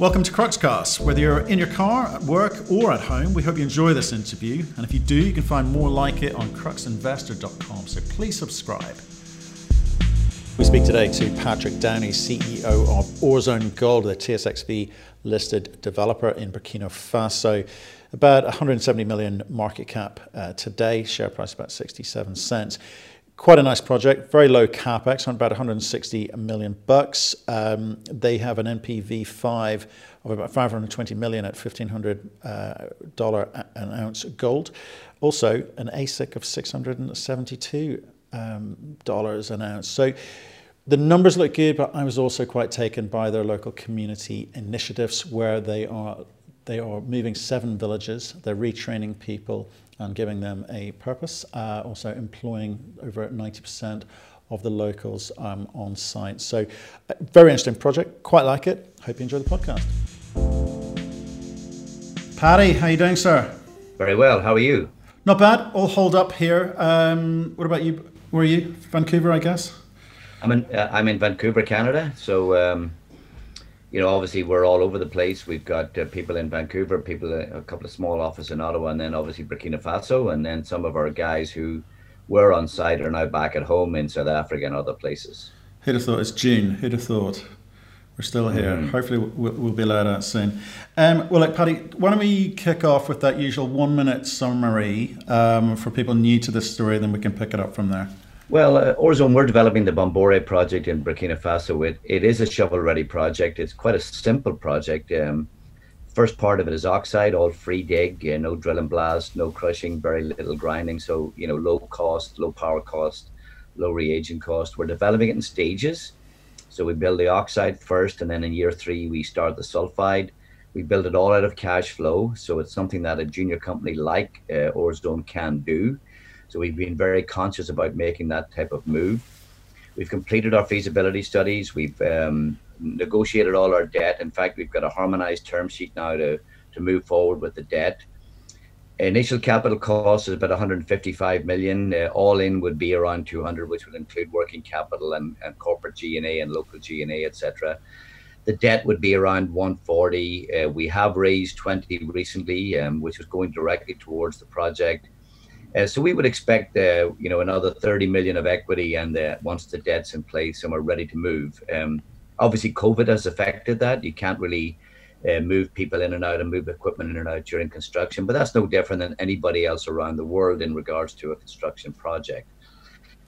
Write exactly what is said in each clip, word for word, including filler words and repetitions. Welcome to Cruxcast. Whether you're in your car, at work or at home, we hope you enjoy this interview. And if you do, you can find more like it on crux investor dot com, so please subscribe. We speak today to Patrick Downey, C E O of Orezone Gold, the T S X V listed developer in Burkina Faso. About one hundred seventy million market cap uh, today, share price about sixty-seven cents. Quite a nice project, very low capex, about one hundred sixty million bucks. Um, they have an N P V five of about five hundred twenty million at fifteen hundred dollars uh, an ounce gold. Also, an A S I C of six hundred seventy-two dollars um, dollars an ounce. So the numbers look good, but I was also quite taken by their local community initiatives where they are, they are moving seven villages, they're retraining people and giving them a purpose, uh, also employing over ninety percent of the locals um, on site. So uh, very interesting project, quite like it. Hope you enjoy the podcast. Paddy, how you doing, sir? Very well, how are you? Not bad, all holed up here. Um, what about you? Where are you? Vancouver, I guess? I'm in, uh, I'm in Vancouver, Canada, so um, you know, obviously we're all over the place. We've got uh, people in Vancouver, people, uh, a couple of small offices in Ottawa, and then obviously Burkina Faso. And then some of our guys who were on site are now back at home in South Africa and other places. Who'd have thought? It's June. Who'd have thought? We're still here. Mm. Hopefully we'll, we'll be allowed out soon. Um, well, look, Paddy, why don't we kick off with that usual one minute summary um, for people new to this story, then we can pick it up from there. Well, uh, Orezone, we're developing the Bomboré project in Burkina Faso. It, it is a shovel-ready project. It's quite a simple project. Um, first part of it is oxide, all free dig, you know, drill and blast, no crushing, very little grinding. So, you know, low cost, low power cost, low reagent cost. We're developing it in stages. So we build the oxide first, and then in year three, we start the sulfide. We build it all out of cash flow. So it's something that a junior company like uh, Orezone can do. So we've been very conscious about making that type of move. We've completed our feasibility studies. We've um, negotiated all our debt. In fact, we've got a harmonized term sheet now to, to move forward with the debt. Initial capital cost is about one hundred fifty-five million. Uh, all in would be around two hundred, which would include working capital and, and corporate G and A and local G and A, et cetera. The debt would be around one forty. Uh, we have raised twenty recently, um, which was going directly towards the project. Uh, so we would expect, uh, you know, another thirty million of equity, and uh, once the debt's in place and we're ready to move. Um, obviously, COVID has affected that. You can't really uh, move people in and out and move equipment in and out during construction, but that's no different than anybody else around the world in regards to a construction project.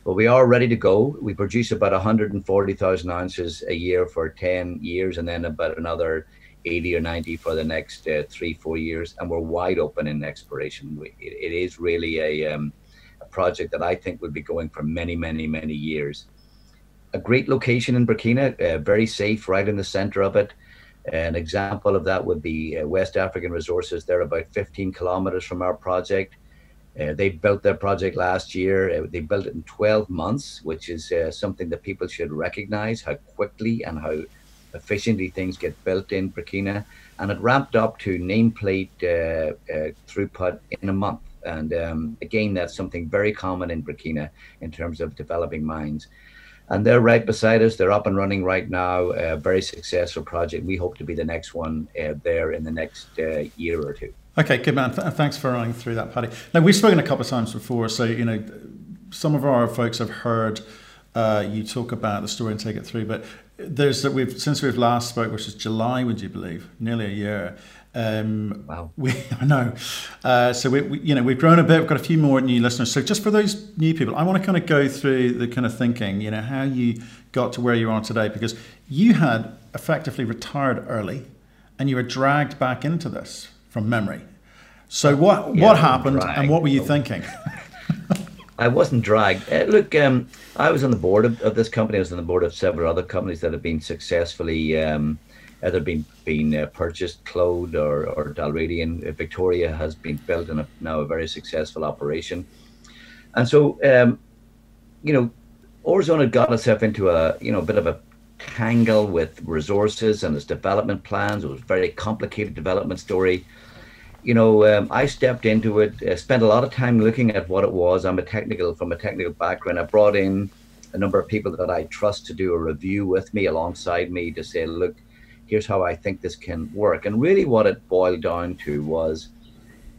But we are ready to go. We produce about one hundred forty thousand ounces a year for ten years, and then about another eighty or ninety for the next uh, three, four years, and we're wide open in exploration. It, it is really a, um, a project that I think would be going for many, many, many years. A great location in Burkina, uh, very safe, right in the center of it. An example of that would be uh, West African Resources. They're about fifteen kilometers from our project. Uh, they built their project last year. Uh, they built it in twelve months, which is uh, something that people should recognize, how quickly and how efficiently things get built in Burkina, and it ramped up to nameplate uh, uh, throughput in a month. And um, again, that's something very common in Burkina in terms of developing mines. And they're right beside us. They're up and running right now. A very successful project. We hope to be the next one uh, there in the next uh, year or two. Okay, good man. Th thanks for running through that, Paddy. Now, we've spoken a couple of times before, so you know, some of our folks have heard uh, you talk about the story and take it through, but. There's that we've since we've last spoke, which is July, would you believe? Nearly a year. Um, wow. We, I know. Uh, so we, we, you know, we've grown a bit. We've got a few more new listeners. So just for those new people, I want to kind of go through the kind of thinking, you know, how you got to where you are today, because you had effectively retired early, and you were dragged back into this from memory. So what yeah, what happened, dragged, and what were you so thinking? I wasn't dragged. Uh, look, um, I was on the board of, of this company. I was on the board of several other companies that have been successfully um, either been been uh, purchased. Claude or or Dalradian, uh, Victoria has been built in a, now a very successful operation. And so, um, you know, Orezone had got itself into a you know a bit of a tangle with resources and its development plans. It was a very complicated development story. You know, um, I stepped into it, uh, spent a lot of time looking at what it was. I'm a technical, from a technical background. I brought in a number of people that I trust to do a review with me, alongside me, to say, look, here's how I think this can work. And really what it boiled down to was,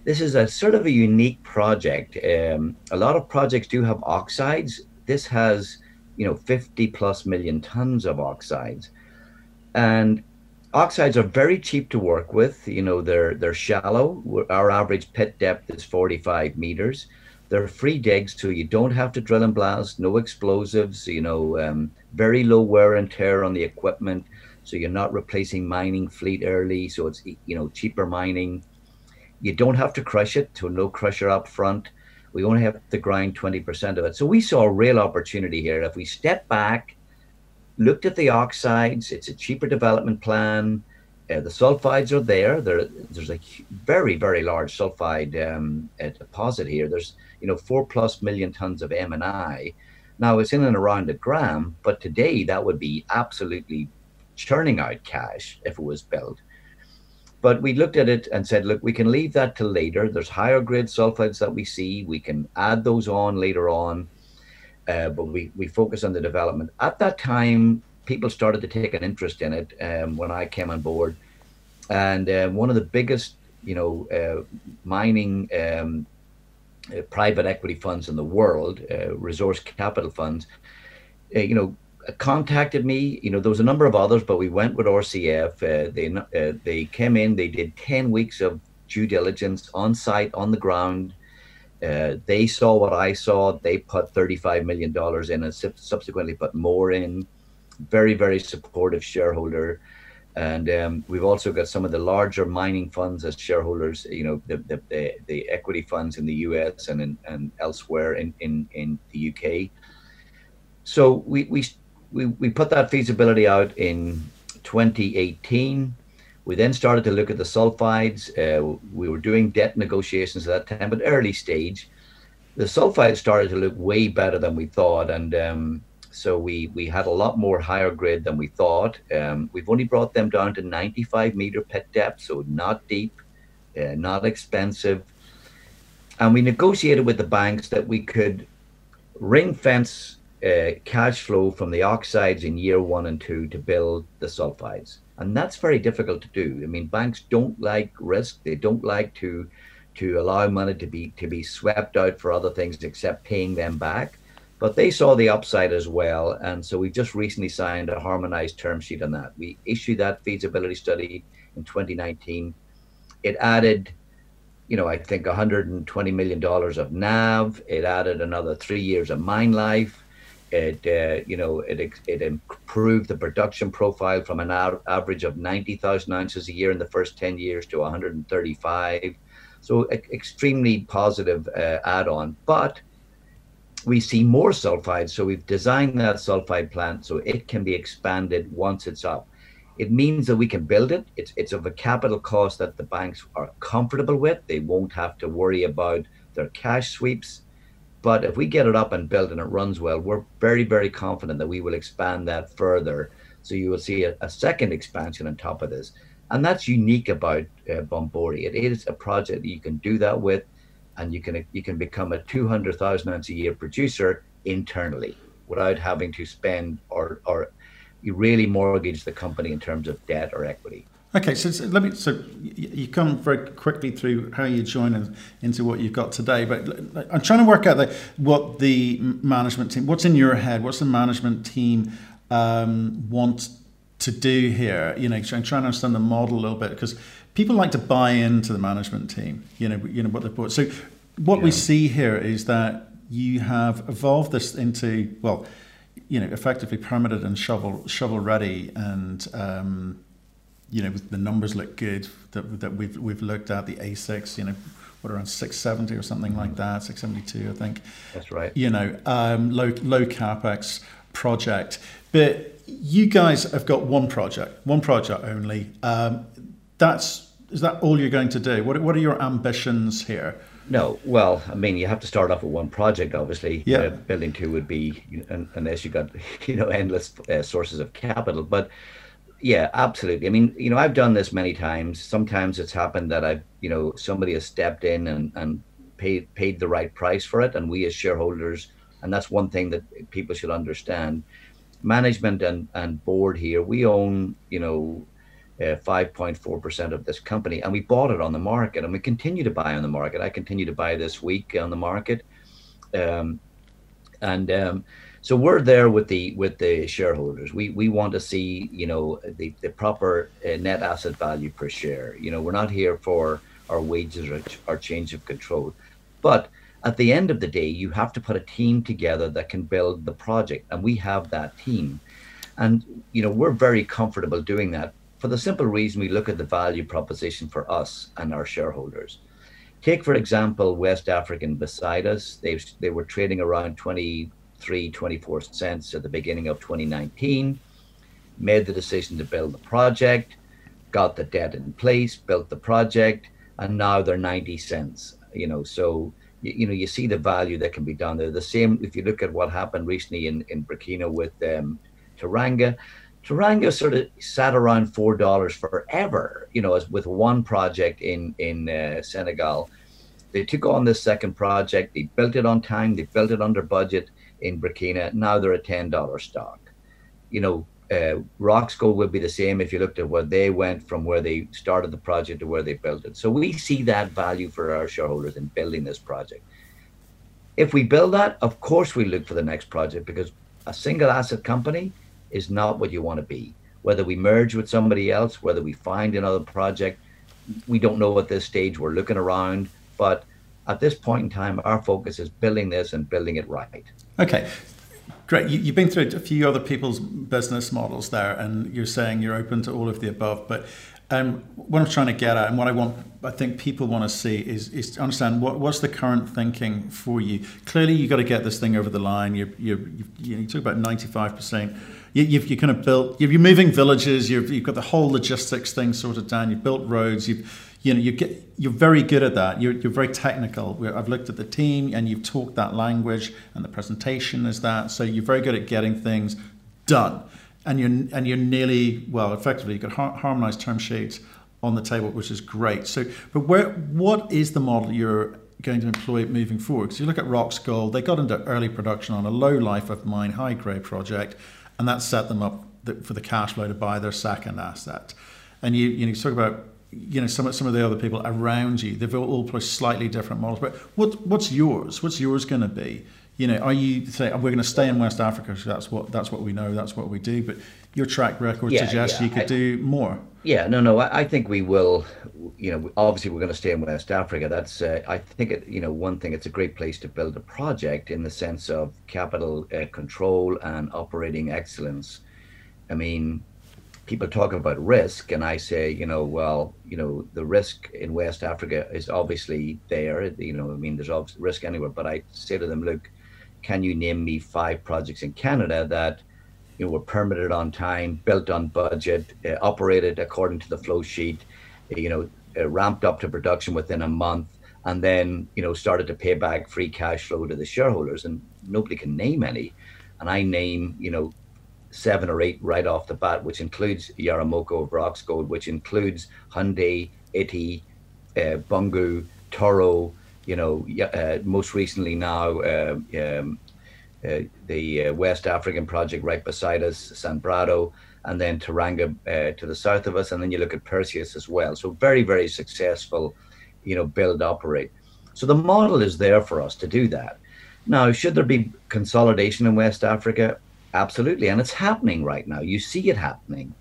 this is a sort of a unique project. Um, a lot of projects do have oxides. This has, you know, fifty plus million tons of oxides. And oxides are very cheap to work with. You know, they're, they're shallow. Our average pit depth is forty-five meters. They're free digs, so you don't have to drill and blast, no explosives, you know, um, very low wear and tear on the equipment. So you're not replacing mining fleet early. So it's, you know, cheaper mining. You don't have to crush it, so no crusher up front. We only have to grind twenty percent of it. So we saw a real opportunity here. If we step back, looked at the oxides, it's a cheaper development plan. Uh, the sulfides are there. There, there's a very, very large sulfide um, uh, deposit here. There's, you know, four plus million tons of M and I. Now it's in and around a gram, but today that would be absolutely churning out cash if it was built. But we looked at it and said, look, we can leave that till later. There's higher grade sulfides that we see. We can add those on later on, uh, but we, we focus on the development. At that time, people started to take an interest in it um, when I came on board. And uh, one of the biggest, you know, uh, mining um, uh, private equity funds in the world, uh, Resource Capital Funds, uh, you know, contacted me. You know, there was a number of others, but we went with R C F. Uh, they uh, they came in. They did ten weeks of due diligence on site, on the ground. Uh, they saw what I saw. They put thirty-five million dollars in and subsequently put more in. Very, very supportive shareholder. And um, we've also got some of the larger mining funds as shareholders, you know, the the, the, the equity funds in the U S and in, and elsewhere in, in, in the U K. So we, we We, we put that feasibility out in twenty eighteen. We then started to look at the sulfides. Uh, we were doing debt negotiations at that time, but early stage. The sulfides started to look way better than we thought. And um, so we, we had a lot more higher grade than we thought. Um, we've only brought them down to ninety-five meter pit depth, so not deep, uh, not expensive. And we negotiated with the banks that we could ring fence Uh, cash flow from the oxides in year one and two to build the sulfides. And that's very difficult to do. I mean, banks don't like risk. They don't like to to allow money to be to be swept out for other things except paying them back. But they saw the upside as well. And so we just recently signed a harmonized term sheet on that. We issued that feasibility study in twenty nineteen. It added, you know, I think one hundred twenty million dollars of N A V. It added another three years of mine life. It, uh, you know, it, it improved the production profile from an average of ninety thousand ounces a year in the first ten years to one hundred thirty-five. So a, extremely positive uh, add-on. But we see more sulfides. So we've designed that sulfide plant so it can be expanded once it's up. It means that we can build it. It's, it's of a capital cost that the banks are comfortable with. They won't have to worry about their cash sweeps. But if we get it up and built and it runs well, we're very, very confident that we will expand that further. So you will see a, a second expansion on top of this. And that's unique about uh, Bomboré. It is a project that you can do that with, and you can you can become a two hundred thousand ounce a year producer internally without having to spend or, or you really mortgage the company in terms of debt or equity. Okay, so, so let me. So you come very quickly through how you join and into what you've got today, but I'm trying to work out the, what the management team, what's in your head, what's the management team um, want to do here. You know, I'm trying to understand the model a little bit because people like to buy into the management team. You know, you know what they've bought. So what yeah. we see here is that you have evolved this into, well, you know, effectively permitted and shovel shovel ready and. Um, You know, the numbers look good that, that we've we've looked at. The A six, you know, what around six seventy or something mm-hmm. like that, six seventy-two, I think. That's right. You know, um, low low capex project, but you guys have got one project, one project only. Um, that's is that all you're going to do? What what are your ambitions here? No, well, I mean, you have to start off with one project, obviously. Yeah. Uh, building two would be unless you got you know endless uh, sources of capital, but. Yeah, absolutely. I mean, you know, I've done this many times. Sometimes it's happened that I've, you know, somebody has stepped in and, and paid paid the right price for it. And we as shareholders, and that's one thing that people should understand, management and, and board here, we own, you know, five point four percent uh, of this company, and we bought it on the market, and we continue to buy on the market. I continue to buy this week on the market, um, and um, so we're there with the with the shareholders. We we want to see, you know, the the proper uh, net asset value per share. You know, we're not here for our wages or our change of control, but at the end of the day, you have to put a team together that can build the project, and we have that team, and you know, we're very comfortable doing that. For the simple reason, we look at the value proposition for us and our shareholders. Take, for example, West African beside us. They they were trading around twenty-three, twenty-four cents at the beginning of twenty nineteen, made the decision to build the project, got the debt in place, built the project, and now they're ninety cents. You know, so, you, you know, you see the value that can be done there. The same, if you look at what happened recently in, in Burkina with um, Taranga, Taranga sort of sat around four dollars forever, you know, as with one project in, in uh, Senegal. They took on this second project, they built it on time, they built it under budget in Burkina, now they're a ten dollar stock. You know, uh, Roxgold would be the same if you looked at where they went from where they started the project to where they built it. So we see that value for our shareholders in building this project. If we build that, of course we look for the next project, because a single asset company is not what you want to be. Whether we merge with somebody else, whether we find another project, we don't know at this stage. We're looking around, but at this point in time, our focus is building this and building it right. Okay, great. You, you've been through a few other people's business models there, and you're saying you're open to all of the above, but um, what I'm trying to get at and what I want, I think people want to see is, is to understand what, what's the current thinking for you. Clearly, you've got to get this thing over the line. You're, you're, you're, you talk about ninety-five percent. You, you've you kind of built, you're moving villages, you've, you've got the whole logistics thing sorted down, you've built roads, you've, you know, you get, you're very good at that. You're, you're very technical. I've looked at the team and you've talked that language and the presentation is that. So you're very good at getting things done. And you're, and you're nearly, well, effectively, you've got harmonized term sheets on the table, which is great. So, but where, what is the model you're going to employ moving forward? Because you look at Roxgold, they got into early production on a low life of mine, high grade project. And that set them up for the cash flow to buy their second asset. And you, you know, you talk about, you know, some some of the other people around you. They've all played slightly different models. But what what's yours? What's yours going to be? You know, are you say we're going to stay in West Africa? So that's what that's what we know. That's what we do. But your track record yeah, suggests yeah, you could I, do more. Yeah, no, no. I, I think we will. You know, obviously we're going to stay in West Africa. That's uh, I think it, you know, one thing. It's a great place to build a project in the sense of capital uh, control and operating excellence. I mean, people talk about risk, and I say, you know, well, you know, the risk in West Africa is obviously there. You know, I mean, there's obviously risk anywhere. But I say to them, look, can you name me five projects in Canada that, you know, were permitted on time, built on budget, uh, operated according to the flow sheet, you know, uh, ramped up to production within a month, and then, you know, started to pay back free cash flow to the shareholders? And nobody can name any. And I name, you know, seven or eight right off the bat, which includes Yaramoko, Roxgold, which includes Hyundai, Iti, uh, Bungu, Toro, you know, uh, most recently now, uh, um, uh, the uh, West African project right beside us, Sanbrado, and then Taranga uh, to the south of us. And then you look at Perseus as well. So very, very successful, you know, build, operate. So the model is there for us to do that. Now, should there be consolidation in West Africa? Absolutely, and it's happening right now. You see it happening,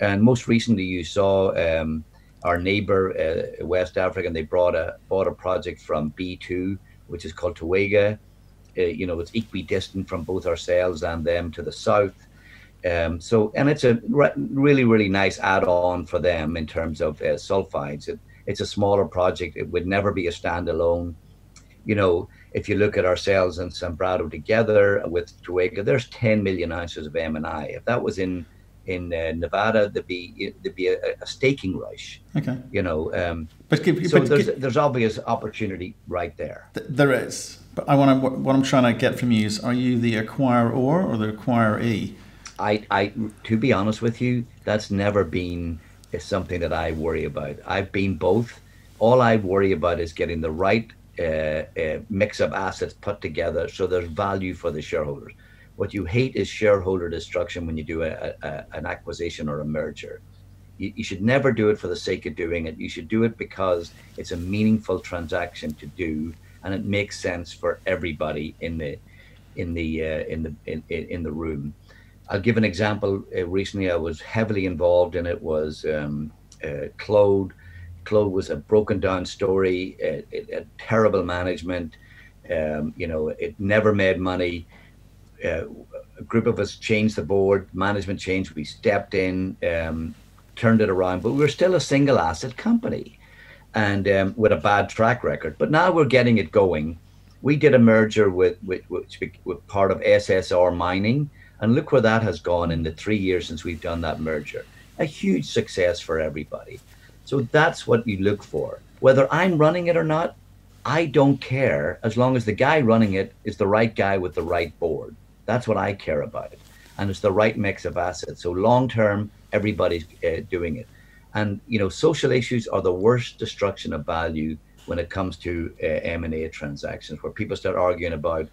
and most recently you saw um, our neighbor uh, West Africa. They brought a bought a project from B two, which is called Tawega. Uh, you know, it's equidistant from both ourselves and them to the south. Um, so, and it's a re really really nice add-on for them in terms of uh, sulfides. It, it's a smaller project. It would never be a standalone. You know, if you look at ourselves and Sanbrado together with Tawega, there's ten million ounces of M and I. If that was in in uh, Nevada, there'd be there'd be a, a staking rush. Okay. You know, um, but, but, so but, there's but, there's obvious opportunity right there. Th there is, but I want to. What I'm trying to get from you is: are you the acquirer or or the acquiree? I I to be honest with you, that's never been something that I worry about. I've been both. All I worry about is getting the right Uh, uh, mix of assets put together so there's value for the shareholders. What you hate is shareholder destruction when you do a, a, an acquisition or a merger. You, you should never do it for the sake of doing it. You should do it because it's a meaningful transaction to do, and it makes sense for everybody in the in the uh, in the in, in the room. I'll give an example. Uh, recently, I was heavily involved in it. Was um, uh, Claude. Claude was a broken down story, a, a, a terrible management. Um, you know, it never made money. Uh, a group of us changed the board, management changed. We stepped in, um, turned it around, but we were still a single asset company, and um, with a bad track record. But now we're getting it going. We did a merger with with, with, with part of S S R Mining, and look where that has gone in the three years since we've done that merger. A huge success for everybody. So that's what you look for. Whether I'm running it or not, I don't care, as long as the guy running it is the right guy with the right board. That's what I care about. And it's the right mix of assets. So long-term, everybody's uh, doing it. And, you know, social issues are the worst destruction of value when it comes to uh, M and A transactions, where people start arguing about,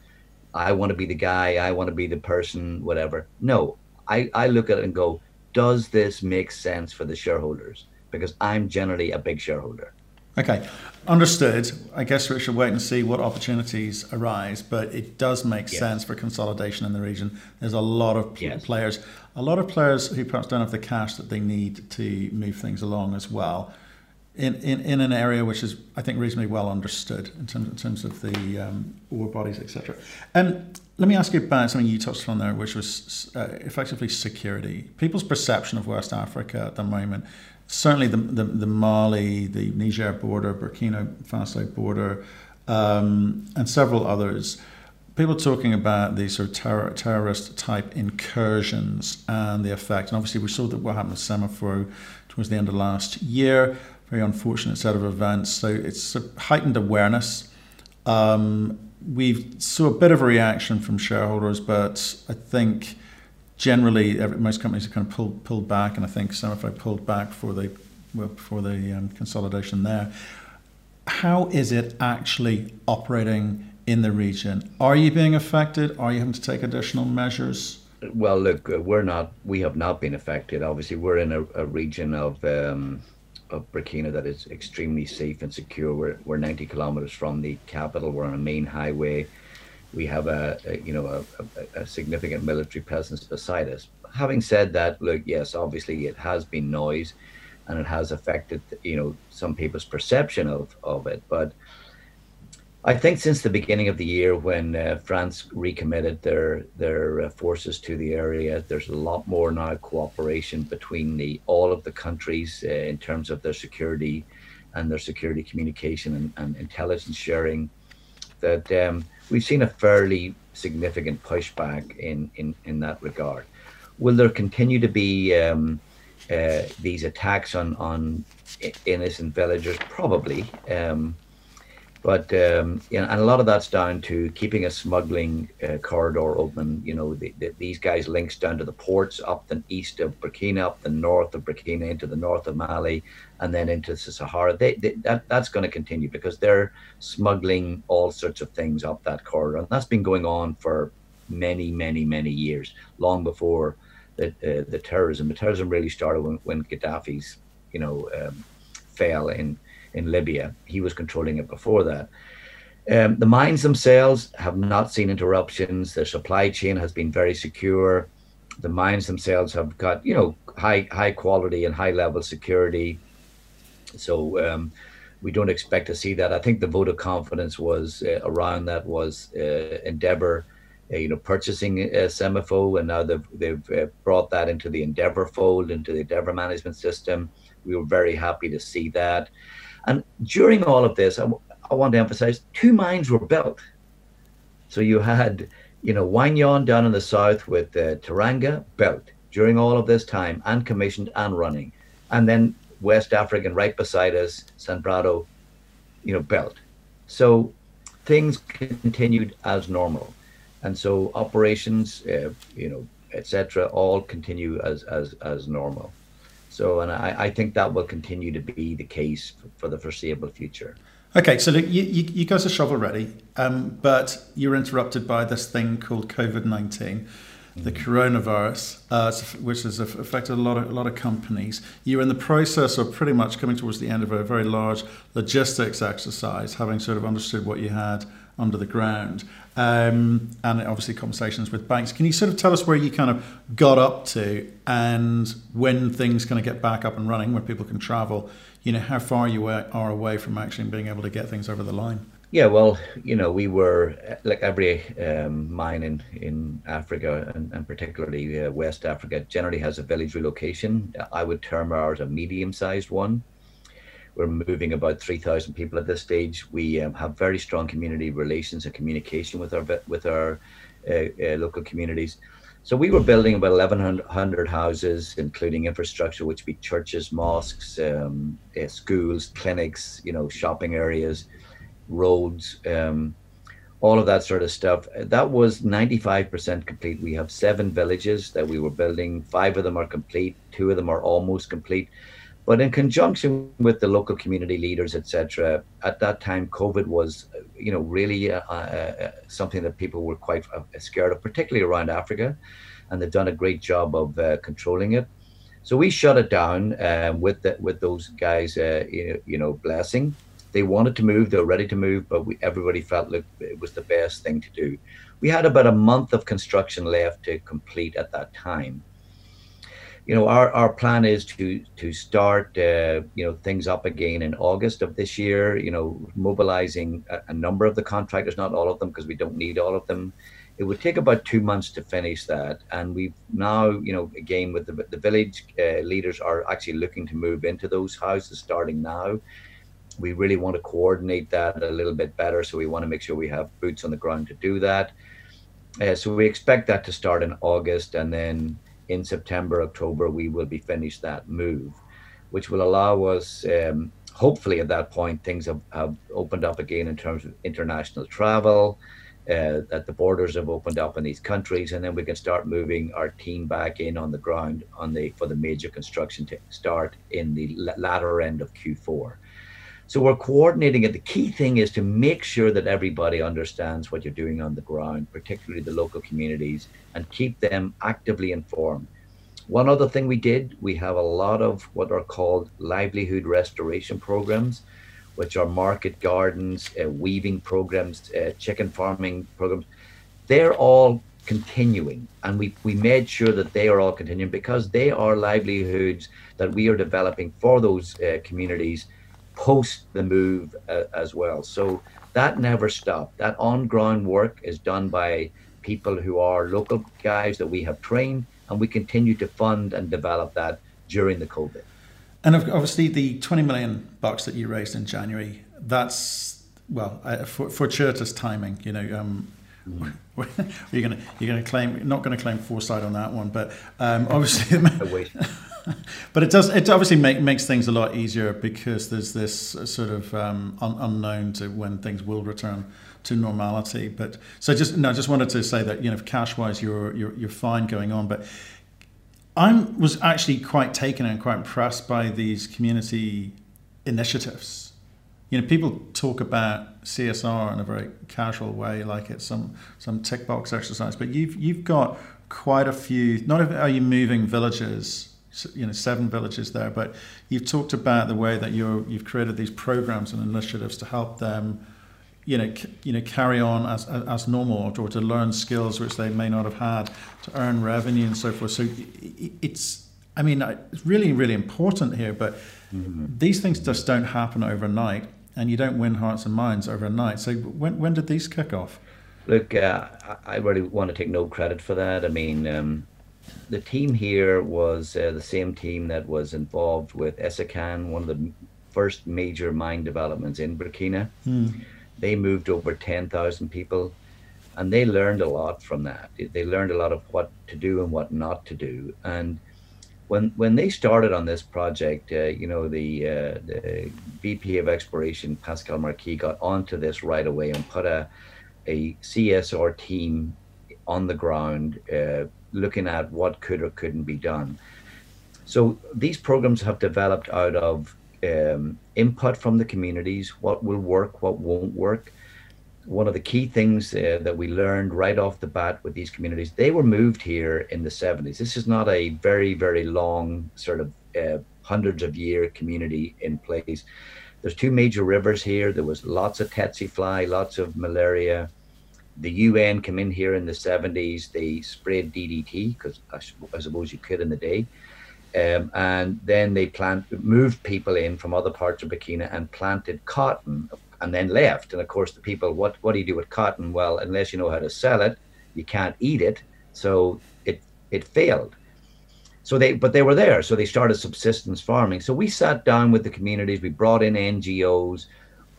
I want to be the guy, I want to be the person, whatever. No, I, I look at it and go, does this make sense for the shareholders? Because I'm generally a big shareholder. Okay, understood. I guess we should wait and see what opportunities arise, but it does make yes. sense for consolidation in the region. There's a lot of yes. players, a lot of players who perhaps don't have the cash that they need to move things along as well, in in, in an area which is, I think, reasonably well understood in terms in terms of the um, ore bodies, et cetera. Um, let me ask you about something you touched on there, which was uh, effectively security. People's perception of West Africa at the moment. Certainly the, the the Mali, the Niger border, Burkina Faso border, um, and several others, people talking about these sort of terror, terrorist type incursions and the effect. And obviously we saw that what happened with Semafo towards the end of last year, very unfortunate set of events. So it's a heightened awareness. Um, we saw a bit of a reaction from shareholders, but I think generally, most companies have kind of pulled pulled back, and I think Sanofi pulled back before they well, before the um, consolidation there. How is it actually operating in the region? Are you being affected? Are you having to take additional measures? Well, look, we're not. We have not been affected. Obviously, we're in a, a region of um, of Burkina that is extremely safe and secure. We're we're ninety kilometers from the capital. We're on a main highway. We have a, a you know a, a, a significant military presence beside us. Having said that, look, yes, obviously it has been noise, and it has affected you know some people's perception of of it. But I think since the beginning of the year, when uh, France recommitted their their uh, forces to the area, there's a lot more now cooperation between the all of the countries uh, in terms of their security, and their security communication and, and intelligence sharing. That um, we've seen a fairly significant pushback in, in, in that regard. Will there continue to be um, uh, these attacks on, on innocent villagers? Probably, um, but um, you know, and a lot of that's down to keeping a smuggling uh, corridor open. You know, the, the, these guys links down to the ports up the east of Burkina, up the north of Burkina, into the north of Mali, and then into the Sahara. They, they, that, that's going to continue because they're smuggling all sorts of things up that corridor. And that's been going on for many, many, many years, long before the, uh, the terrorism. The terrorism really started when, when Gaddafi's, you know, um, fell in, in Libya. He was controlling it before that. Um, the mines themselves have not seen interruptions. Their supply chain has been very secure. The mines themselves have got, you know, high, high quality and high level security. So um, we don't expect to see that. I think the vote of confidence was uh, around that was uh, Endeavour, uh, you know, purchasing uh, Semafo, and now they've, they've uh, brought that into the Endeavour fold, into the Endeavour management system. We were very happy to see that. And during all of this, I, w- I want to emphasize, two mines were built. So you had, you know, Wagnon down in the south with uh, Taranga built during all of this time and commissioned and running. And then West African right beside us, Sanbrado, you know, built. So things continued as normal, and so operations, uh, you know, et cetera, all continue as as as normal. So, and I, I think that will continue to be the case for, for the foreseeable future. Okay, so look, you, you you guys are shovel ready, um, but you're interrupted by this thing called COVID nineteen. the coronavirus, uh, which has affected a lot of a lot of companies. You're in the process of pretty much coming towards the end of a very large logistics exercise, having sort of understood what you had under the ground, um, and obviously conversations with banks. Can you sort of tell us where you kind of got up to, and when things kind of get back up and running, where people can travel? You know, how far you are away from actually being able to get things over the line? Yeah, well, you know, we were, like every um, mine in, in Africa, and, and particularly uh, West Africa, generally has a village relocation. I would term ours a medium-sized one. We're moving about three thousand people at this stage. We um, have very strong community relations and communication with our with our uh, uh, local communities. So we were building about eleven hundred houses, including infrastructure, which would be churches, mosques, um, uh, schools, clinics, you know, shopping areas, roads, um, all of that sort of stuff. That was ninety-five percent complete. We have seven villages that we were building. Five of them are complete. Two of them are almost complete. But in conjunction with the local community leaders, et cetera, at that time, COVID was, you know, really uh, uh, something that people were quite scared of, particularly around Africa, and they've done a great job of uh, controlling it. So we shut it down uh, with the, with those guys, uh, you know, blessing. They wanted to move, they were ready to move, but we, everybody felt like it was the best thing to do. We had about a month of construction left to complete at that time. You know, our, our plan is to to start, uh, you know, things up again in August of this year, you know, mobilizing a, a number of the contractors, not all of them, because we don't need all of them. It would take about two months to finish that. And we've now, you know, again, with the, the village uh, leaders are actually looking to move into those houses starting now. We really want to coordinate that a little bit better. So we want to make sure we have boots on the ground to do that. Uh, so we expect that to start in August, and then in September, October, we will be finished that move, which will allow us, um, hopefully at that point, things have, have opened up again in terms of international travel, uh, that the borders have opened up in these countries, and then we can start moving our team back in on the ground on the for the major construction to start in the latter end of Q four. So we're coordinating it. The key thing is to make sure that everybody understands what you're doing on the ground, particularly the local communities, and keep them actively informed. One other thing we did, we have a lot of what are called livelihood restoration programs, which are market gardens, uh, weaving programs, uh, chicken farming programs. They're all continuing, and we, we made sure that they are all continuing because they are livelihoods that we are developing for those uh, communities post the move uh, as well. So that never stopped. That on-ground work is done by people who are local guys that we have trained, and we continue to fund and develop that during the COVID. And obviously the twenty million bucks that you raised in January, that's, well, uh, fortuitous timing, you know, um, Mm. you're gonna you're gonna claim not gonna claim foresight on that one, but um, obviously, but it does it obviously make, makes things a lot easier because there's this sort of um, un unknown to when things will return to normality. But so just no, I just wanted to say that, you know, cash wise you're you're you're fine going on, but I was actually quite taken and quite impressed by these community initiatives. You know, people talk about C S R in a very casual way, like it's some some tick box exercise. But you've you've got quite a few. Not only are you moving villages, you know, seven villages there, but you've talked about the way that you're you've created these programs and initiatives to help them, you know, c you know, carry on as as normal, or to learn skills which they may not have had, to earn revenue and so forth. So it's, I mean, it's really really important here. But mm-hmm. these things just don't happen overnight. And you don't win hearts and minds overnight. So when when did these kick off? Look, uh, I really want to take no credit for that. I mean, um, the team here was uh, the same team that was involved with Essakane, one of the first major mine developments in Burkina. Mm. They moved over ten thousand people, and they learned a lot from that. They learned a lot of what to do and what not to do. And When when they started on this project, uh, you know, the, uh, the V P of Exploration, Pascal Marquis, got onto this right away and put a, a C S R team on the ground uh, looking at what could or couldn't be done. So these programs have developed out of um, input from the communities, what will work, what won't work. one of the key things uh, that we learned right off the bat with these communities, they were moved here in the seventies. This is not a very, very long sort of uh, hundreds of year community in place. There's two major rivers here. There was lots of tsetse fly, lots of malaria. The U N came in here in the seventies. They sprayed D D T, because I, I suppose you could in the day. Um, and then they plant, moved people in from other parts of Burkina and planted cotton and then left. And of course the people, what, what do you do with cotton? Well, unless you know how to sell it, you can't eat it. So it, it failed. So they, but they were there. So they started subsistence farming. So we sat down with the communities, we brought in N G Os.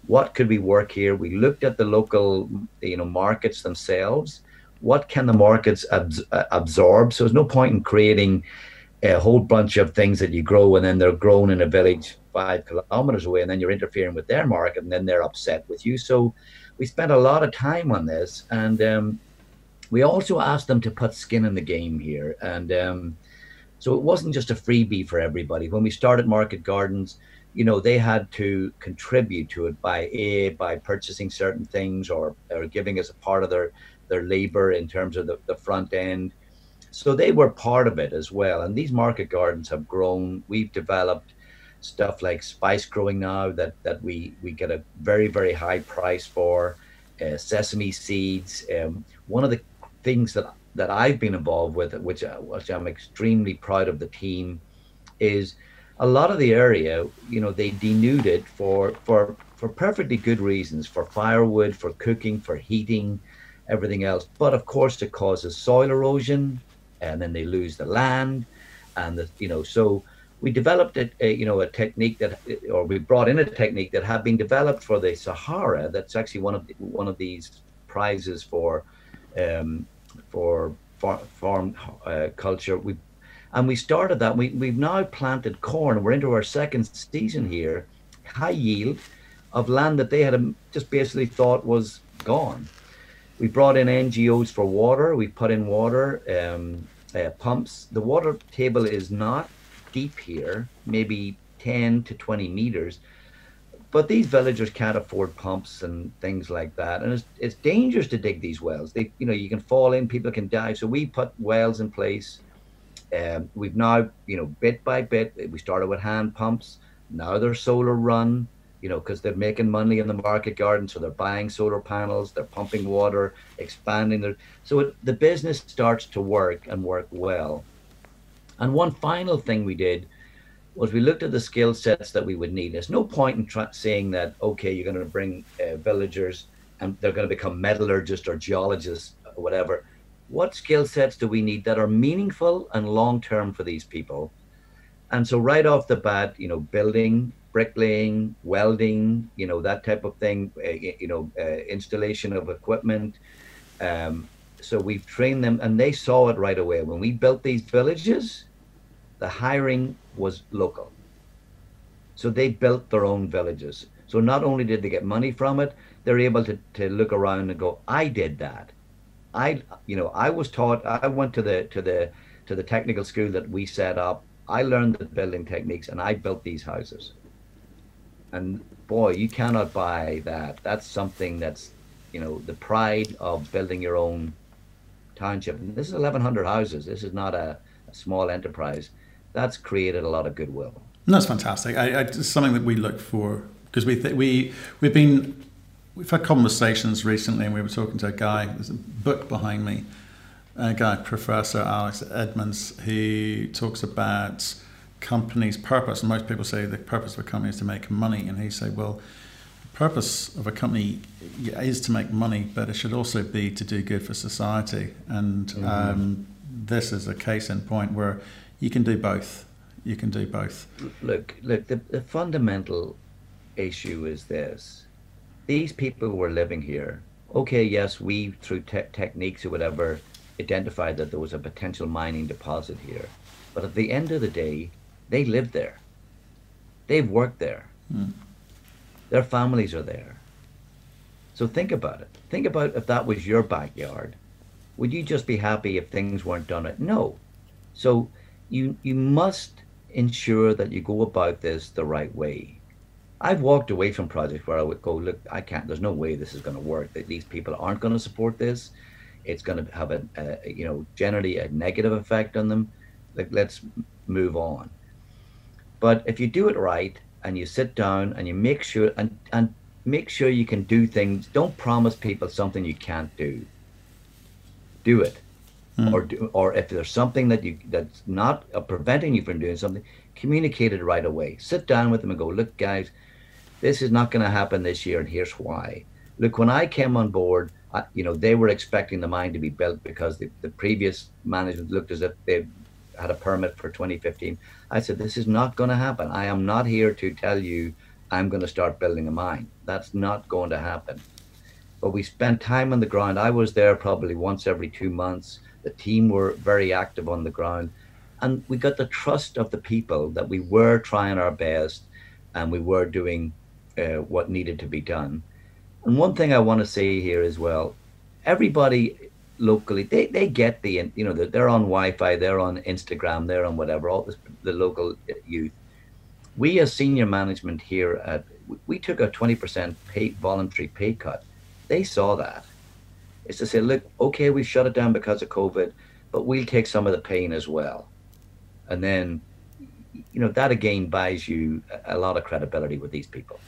What could we work here? We looked at the local, you know, markets themselves. What can the markets abs absorb? So there's no point in creating a whole bunch of things that you grow and then they're grown in a village five kilometers away and then you're interfering with their market and then they're upset with you. So we spent a lot of time on this, and um, we also asked them to put skin in the game here. And um, so it wasn't just a freebie for everybody. When we started Market Gardens, you know, they had to contribute to it by a by purchasing certain things or, or giving us a part of their, their labor in terms of the, the front end. So they were part of it as well. And these market gardens have grown. We've developed stuff like spice growing now that, that we, we get a very, very high price for, uh, sesame seeds. Um, one of the things that, that I've been involved with, which, which I'm extremely proud of the team, is a lot of the area, you know, they denuded for, for, for perfectly good reasons, for firewood, for cooking, for heating, everything else. But of course it causes soil erosion, and then they lose the land, and the, you know, so we developed a, a you know a technique that, or we brought in a technique that had been developed for the Sahara. That's actually one of the, one of these prizes for um, for far, farm uh, culture. We and we started that. We we've now planted corn. We're into our second season here, high yield of land that they had just basically thought was gone. We brought in N G Os for water. We put in water um, uh, pumps. The water table is not deep here, maybe ten to twenty meters. But these villagers can't afford pumps and things like that. And it's, it's dangerous to dig these wells. They, you know, you can fall in, people can die. So we put wells in place. Um, we've now, you know, bit by bit, we started with hand pumps. Now they're solar run. You know, because they're making money in the market garden, so they're buying solar panels, they're pumping water, expanding their. So it, the business starts to work and work well. And one final thing we did was we looked at the skill sets that we would need. There's no point in tra saying that, okay, you're going to bring uh, villagers and they're going to become metallurgists or geologists or whatever. What skill sets do we need that are meaningful and long term for these people? And so right off the bat, you know, building, bricklaying, welding, you know, that type of thing, uh, you know, uh, installation of equipment. Um, so we've trained them, and they saw it right away. When we built these villages, the hiring was local. So they built their own villages. So not only did they get money from it, they're able to, to look around and go, I did that. I, you know, I was taught, I went to the, to the, to the technical school that we set up. I learned the building techniques and I built these houses. And boy, you cannot buy that. That's something that's, you know, the pride of building your own township. And this is eleven hundred houses. This is not a, a small enterprise. That's created a lot of goodwill. And that's fantastic. I, I, it's something that we look for, because we th we we've been we've had conversations recently, and we were talking to a guy. There's a book behind me, a guy, Professor Alex Edmonds, who talks about company's purpose, and most people say the purpose of a company is to make money, and he said, well, the purpose of a company is to make money, but it should also be to do good for society. And mm-hmm. um, this is a case in point where you can do both. You can do both. Look, look, the, the fundamental issue is this. These people were living here. Okay, yes, we, through te techniques or whatever, identified that there was a potential mining deposit here. But at the end of the day, they live there. They've worked there. Mm. Their families are there. So think about it. Think about if that was your backyard. Would you just be happy if things weren't done? Right? No. So you, you must ensure that you go about this the right way. I've walked away from projects where I would go, look, I can't, there's no way this is going to work. That these people aren't going to support this. It's going to have a, a, you know, generally a negative effect on them. Like, let's move on. But if you do it right and you sit down and you make sure and, and make sure you can do things, don't promise people something you can't do. Do it. Mm. Or do, or if there's something that you that's not uh, preventing you from doing something, communicate it right away. Sit down with them and go, look, guys, this is not going to happen this year, and here's why. Look, when I came on board, I, you know, they were expecting the mine to be built because the, the previous management looked as if they had a permit for twenty fifteen. I said, this is not going to happen. I am not here to tell you I'm going to start building a mine. That's not going to happen. But we spent time on the ground. I was there probably once every two months. The team were very active on the ground. And we got the trust of the people that we were trying our best and we were doing uh, what needed to be done. And one thing I want to say here as well, everybody locally, they, they get the, you know, they're on Wi-Fi, they're on Instagram, they're on whatever, all this, the local youth. We as senior management here, at, we took a twenty percent pay, voluntary pay cut. They saw that. It's to say, look, okay, we shut it down because of COVID, but we'll take some of the pain as well. And then, you know, that again buys you a lot of credibility with these people.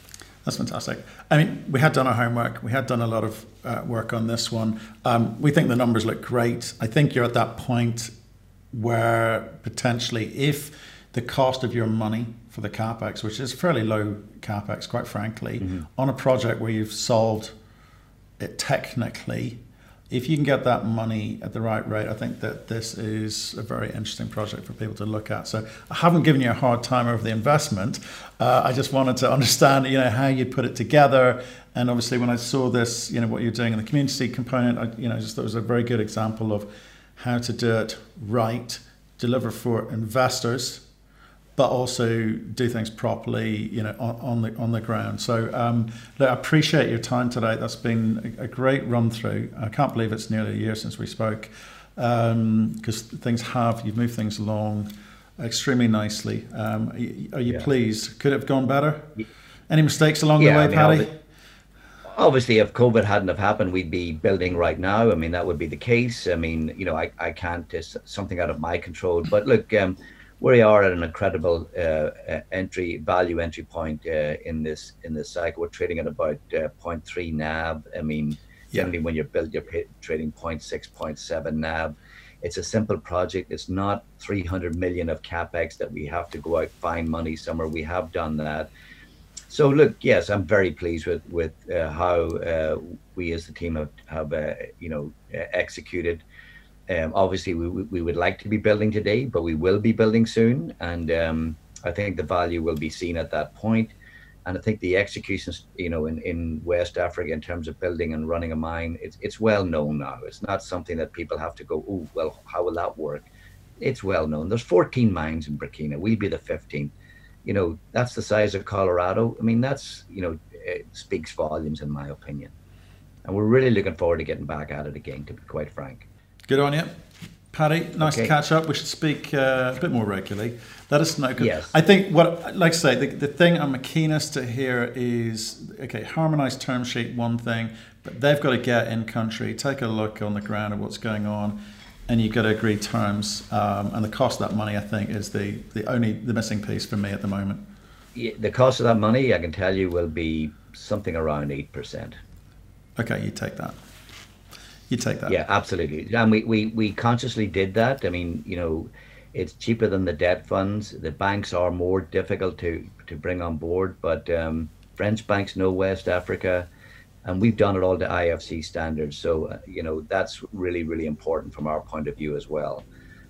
That's fantastic. I mean, we had done our homework. We had done a lot of uh, work on this one. Um, we think the numbers look great. I think you're at that point where potentially if the cost of your money for the CapEx, which is fairly low CapEx, quite frankly, mm-hmm. on a project where you've solved it technically, if you can get that money at the right rate, I think that this is a very interesting project for people to look at. So I haven't given you a hard time over the investment. Uh, I just wanted to understand, you know, how you put it together. And obviously when I saw this, you know, what you're doing in the community component, I, you know, just thought it was a very good example of how to do it right, deliver for investors, but also do things properly, you know, on, on the on the ground. So um, look, I appreciate your time today. That's been a, a great run through. I can't believe it's nearly a year since we spoke, because um, things have, you've moved things along extremely nicely. Um, are you, are you yeah. pleased? Could it have gone better? Any mistakes along yeah, the way, I mean, Paddy? Obviously, obviously, if COVID hadn't have happened, we'd be building right now. I mean, that would be the case. I mean, you know, I, I can't, it's something out of my control. But look, um, we are at an incredible uh, entry value entry point uh, in this in this cycle. We're trading at about uh, zero point three N A V. I mean, yeah. generally when you build, you're trading zero point six, zero point seven N A V. It's a simple project. It's not three hundred million of CapEx that we have to go out find money somewhere. We have done that. So look, yes, I'm very pleased with with uh, how uh, we as the team have have uh, you know uh, executed. Um, obviously, we we would like to be building today, but we will be building soon. And um, I think the value will be seen at that point. And I think the executions, you know, in, in West Africa in terms of building and running a mine, it's, it's well known now. It's not something that people have to go, oh, well, how will that work? It's well known. There's fourteen mines in Burkina. We'll be the fifteenth. You know, that's the size of Colorado. I mean, that's, you know, it speaks volumes in my opinion. And we're really looking forward to getting back at it again, to be quite frank. Good on you, Paddy. Nice okay. to catch up. We should speak uh, a bit more regularly. Let us know. Yes. I think what, like I say, the, the thing I'm keenest to hear is, okay, harmonized term sheet, one thing, but they've got to get in country, take a look on the ground at what's going on, and you've got to agree terms. Um, and the cost of that money, I think, is the, the only the missing piece for me at the moment. Yeah, the cost of that money, I can tell you, will be something around eight percent. Okay, you take that. You take that. Yeah, absolutely. And we, we, we consciously did that. I mean, you know, it's cheaper than the debt funds. The banks are more difficult to, to bring on board, but um, French banks know West Africa, and we've done it all to I F C standards. So, uh, you know, that's really, really important from our point of view as well.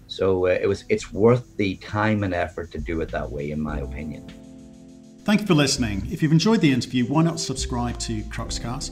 So uh, it was it's worth the time and effort to do it that way, in my opinion. Thank you for listening. If you've enjoyed the interview, why not subscribe to Cruxcast,